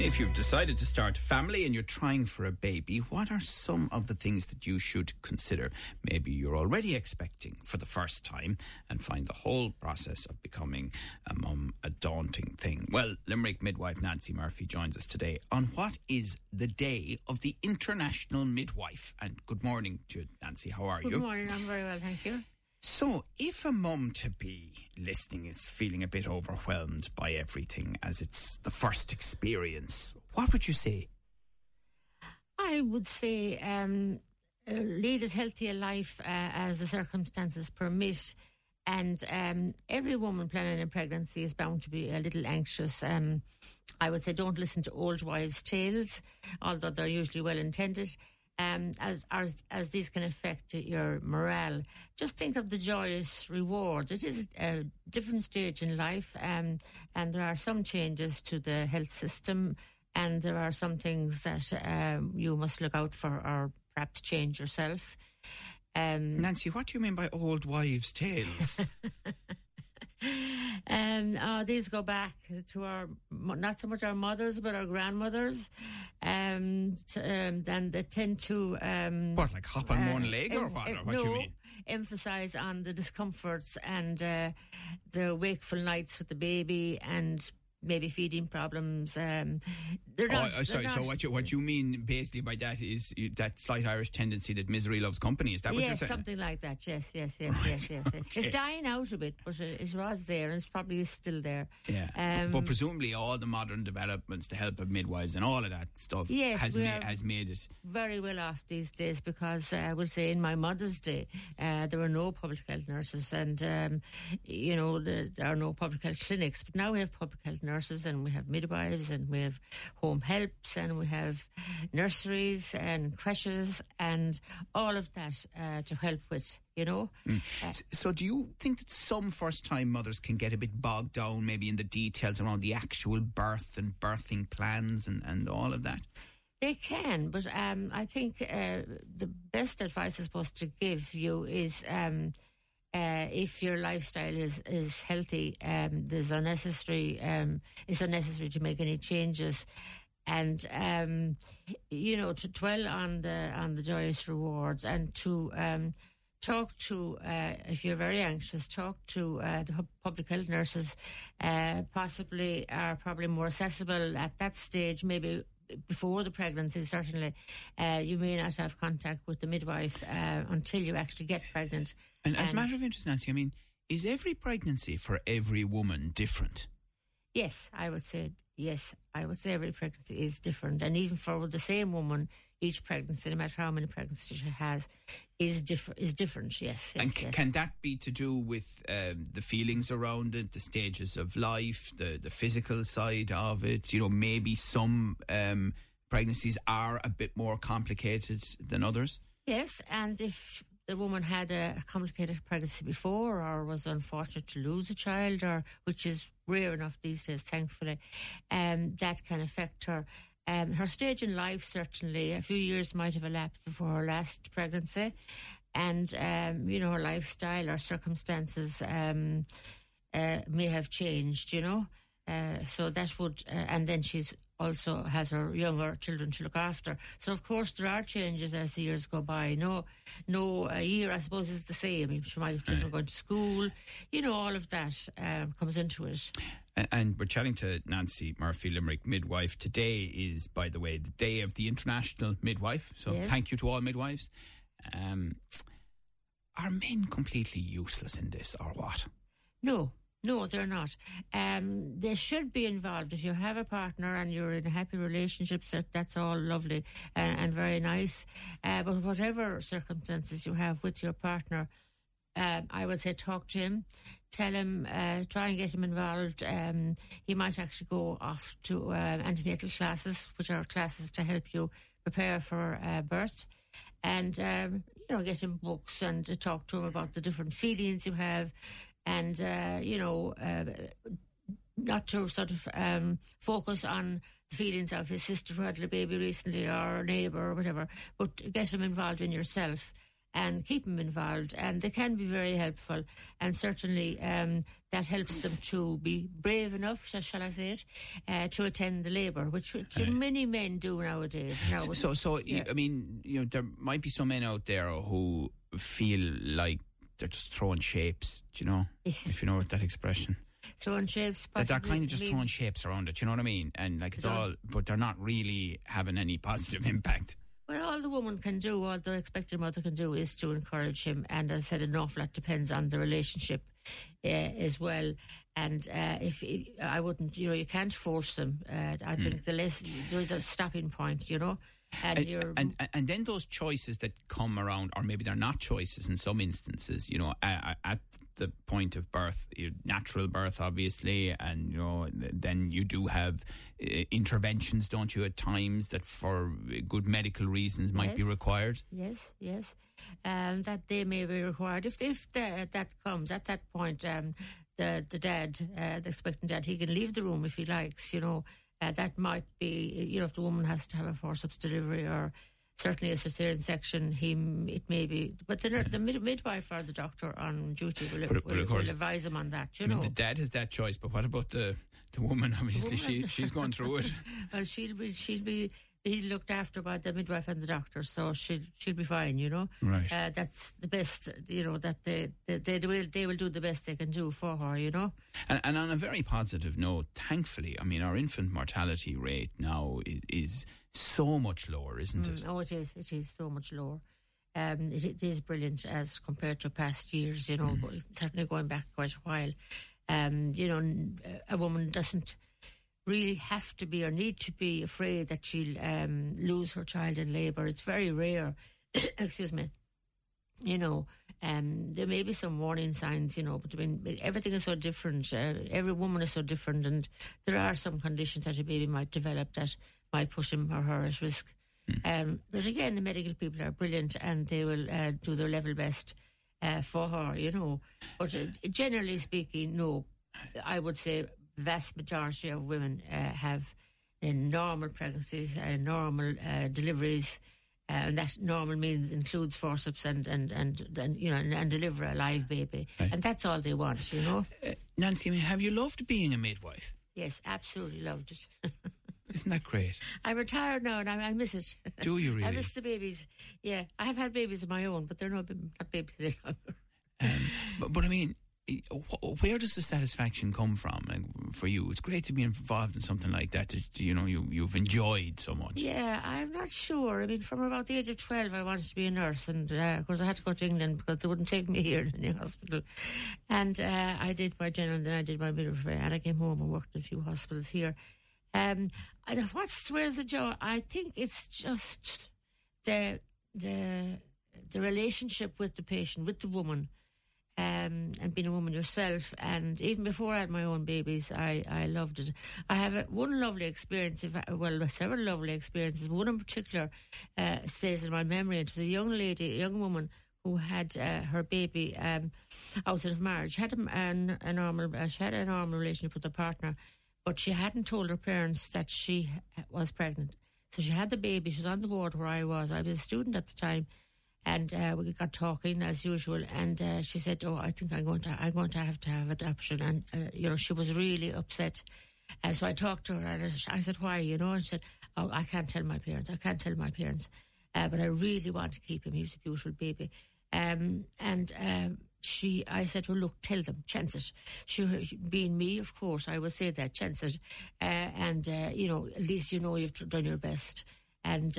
If you've decided to start a family and you're trying for a baby, what are some of the things that you should consider? Maybe you're already expecting for the first time and find the whole process of becoming a mum a daunting thing. Well, Limerick midwife Nancy Murphy joins us today on what is the day of the International Midwife. And good morning to you, Nancy. How are you? Good morning. I'm very well, thank you. So, if a mum-to-be listening is feeling a bit overwhelmed by everything as it's the first experience, what would you say? I would say lead as healthy a life as the circumstances permit. And every woman planning a pregnancy is bound to be a little anxious. I would say don't listen to old wives' tales, although they're usually well-intended. As these can affect your morale. Just think of the joyous reward. It is a different stage in life, and there are some changes to the health system, and there are some things that you must look out for or perhaps change yourself. Nancy, what do you mean by old wives' tales? These go back to our, not so much our mothers, but our grandmothers. And they tend to... what, like hop on one leg or what? Or what do you mean? Emphasise on the discomforts and the wakeful nights with the baby and maybe feeding problems. So what you mean basically by that is that slight Irish tendency that misery loves company. Is that what you're saying? Something like that. Yes. Okay. It's dying out a bit, but it was there and it's probably still there. Yeah. But presumably all the modern developments, the help of midwives and all of that stuff has made it very well off these days, because I would say in my mother's day there were no public health nurses, and there are no public health clinics, but now we have public health nurses and we have midwives and we have home helps and we have nurseries and creches and all of that to help with, So do you think that some first-time mothers can get a bit bogged down maybe in the details around the actual birth and birthing plans and all of that? They can, but I think the best advice I'm supposed to give you is... if your lifestyle is healthy, it's unnecessary to make any changes, and to dwell on the joyous rewards, and to talk to if you're very anxious, talk to the public health nurses. Possibly are probably more accessible at that stage, maybe. Before the pregnancy, certainly, you may not have contact with the midwife until you actually get pregnant. And as a matter of interest, Nancy, I mean, is every pregnancy for every woman different? Yes, I would say every pregnancy is different. And even for the same woman, each pregnancy, no matter how many pregnancies she has, is different, yes. And can that be to do with the feelings around it, the stages of life, the physical side of it? Maybe some pregnancies are a bit more complicated than others? Yes, and if the woman had a complicated pregnancy before, or was unfortunate to lose a child, or which is rare enough these days, thankfully, that can affect her. Her stage in life, certainly, a few years might have elapsed before her last pregnancy. And, her lifestyle or circumstances may have changed, So that would... and then she's also has her younger children to look after. So, of course, there are changes as the years go by. No year, I suppose, is the same. She might have children going to school. All of that comes into it. And we're chatting to Nancy Murphy, Limerick midwife. Today is, by the way, the day of the International Midwife. So Thank you to all midwives. Are men completely useless in this or what? No, they're not. They should be involved. If you have a partner and you're in a happy relationship, that's all lovely and very nice. But whatever circumstances you have with your partner, I would say talk to him, tell him, try and get him involved. He might actually go off to antenatal classes, which are classes to help you prepare for birth, and get him books and talk to him about the different feelings you have, and not to sort of focus on the feelings of his sister who had a baby recently or a neighbour or whatever, but get him involved in yourself. and keep them involved, and they can be very helpful, and certainly that helps them to be brave enough, shall I say it, to attend the labour, which many men do nowadays. So, I mean, you know, there might be some men out there who feel like they're just throwing shapes, do you know, if you know that expression. Throwing shapes, that they're kind of just throwing shapes around it, you know what I mean? And like it's all, but they're not really having any positive impact. Well, all the woman can do, all the expected mother can do, is to encourage him. And as I said, an awful lot depends on the relationship as well. And I wouldn't, you know, you can't force them. I think there is a stopping point, you know. And then those choices that come around, or maybe they're not choices in some instances, you know, at the point of birth, natural birth, obviously, and, you know, then you do have interventions, don't you, at times that for good medical reasons might be required? Yes. That they may be required. If that comes at that point, the dad, the expectant dad, he can leave the room if he likes, you know. That might be, you know, if the woman has to have a forceps delivery or certainly a cesarean section, it may be. But the midwife or the doctor on duty will advise him on that, you know. The dad has that choice, but what about the woman? Obviously, the woman. She's going through it. Well, she'll be looked after by the midwife and the doctor, so she'll be fine, you know. Right. That's the best, you know, that they will do the best they can do for her, you know. And on a very positive note, thankfully, I mean, our infant mortality rate now is so much lower, isn't it? Oh, it is so much lower. It is brilliant as compared to past years, you know, certainly going back quite a while. You know, a woman doesn't really have to be or need to be afraid that she'll lose her child in labour. It's very rare. Excuse me. You know, there may be some warning signs, you know, but I mean, everything is so different. Every woman is so different, and there are some conditions that a baby might develop that might put him or her at risk. But again, the medical people are brilliant, and they will do their level best for her, you know. But generally speaking, no, I would say vast majority of women have normal pregnancies, normal deliveries, and that normal means includes forceps and you know, and deliver a live baby, and that's all they want, you know. Nancy, have you loved being a midwife? Yes, absolutely loved it. Isn't that great? I'm retired now and I miss it. Do you really? I miss the babies. Yeah, I have had babies of my own, but they're not babies any longer. But I mean, where does the satisfaction come from, like, for you? It's great to be involved in something like that, that you know, you've enjoyed so much. Yeah, I'm not sure. I mean, from about the age of 12, I wanted to be a nurse, and of course I had to go to England because they wouldn't take me here in any hospital. And I did my general, and then I did my midwifery, and I came home and worked in a few hospitals here. And where's the joy? I think it's just the relationship with the patient, with the woman. And being a woman yourself, and even before I had my own babies, I loved it. I have one lovely experience, several lovely experiences, but one in particular stays in my memory. It was a young woman who had her baby outside of marriage. She had a normal relationship with her partner, but she hadn't told her parents that she was pregnant. So she had the baby, she was on the ward where I was a student at the time. And we got talking as usual, and she said, "Oh, I think I'm going to have to have adoption." And you know, she was really upset. And so I talked to her, and I said, "Why?" You know, and she said, "Oh, I can't tell my parents. But I really want to keep him. He was a beautiful baby." I said, "Well, look, tell them. Chance it." She, being me, of course, I would say that. Chance it, and you know, at least you know you've done your best. And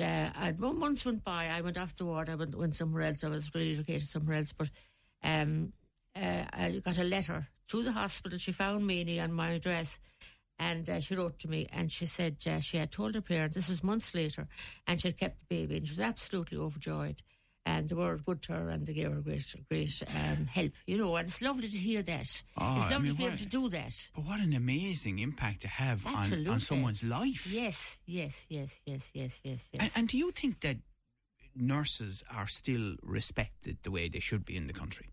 months went by. I went off the ward. I went somewhere else. I was relocated somewhere else. But I got a letter through the hospital. She found me on my address, and she wrote to me. And she said she had told her parents. This was months later, and she had kept the baby. And she was absolutely overjoyed. And they were good to her, and they gave her great help. You know, and it's lovely to hear that. Oh, it's lovely to be able to do that. But what an amazing impact to have on someone's life. Yes. And do you think that nurses are still respected the way they should be in the country?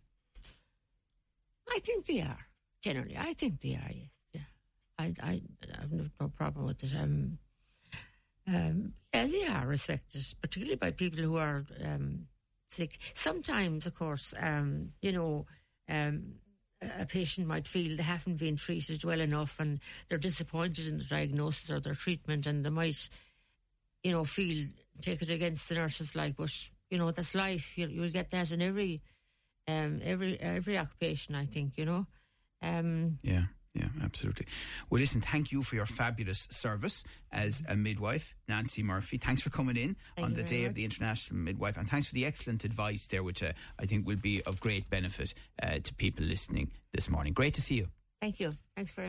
I think they are, generally. Yes. Yeah. I have no problem with it. They are respected, particularly by people who are Sometimes, of course, a patient might feel they haven't been treated well enough, and they're disappointed in the diagnosis or their treatment, and they might, feel, take it against the nurses, like, but, that's life. You'll get that in every occupation, I think, Yeah, absolutely. Well, listen, thank you for your fabulous service as a midwife, Nancy Murphy. Thanks for coming in on the Day of the International Midwife, and thanks for the excellent advice there, which I think will be of great benefit to people listening this morning. Great to see you. Thank you. Thanks for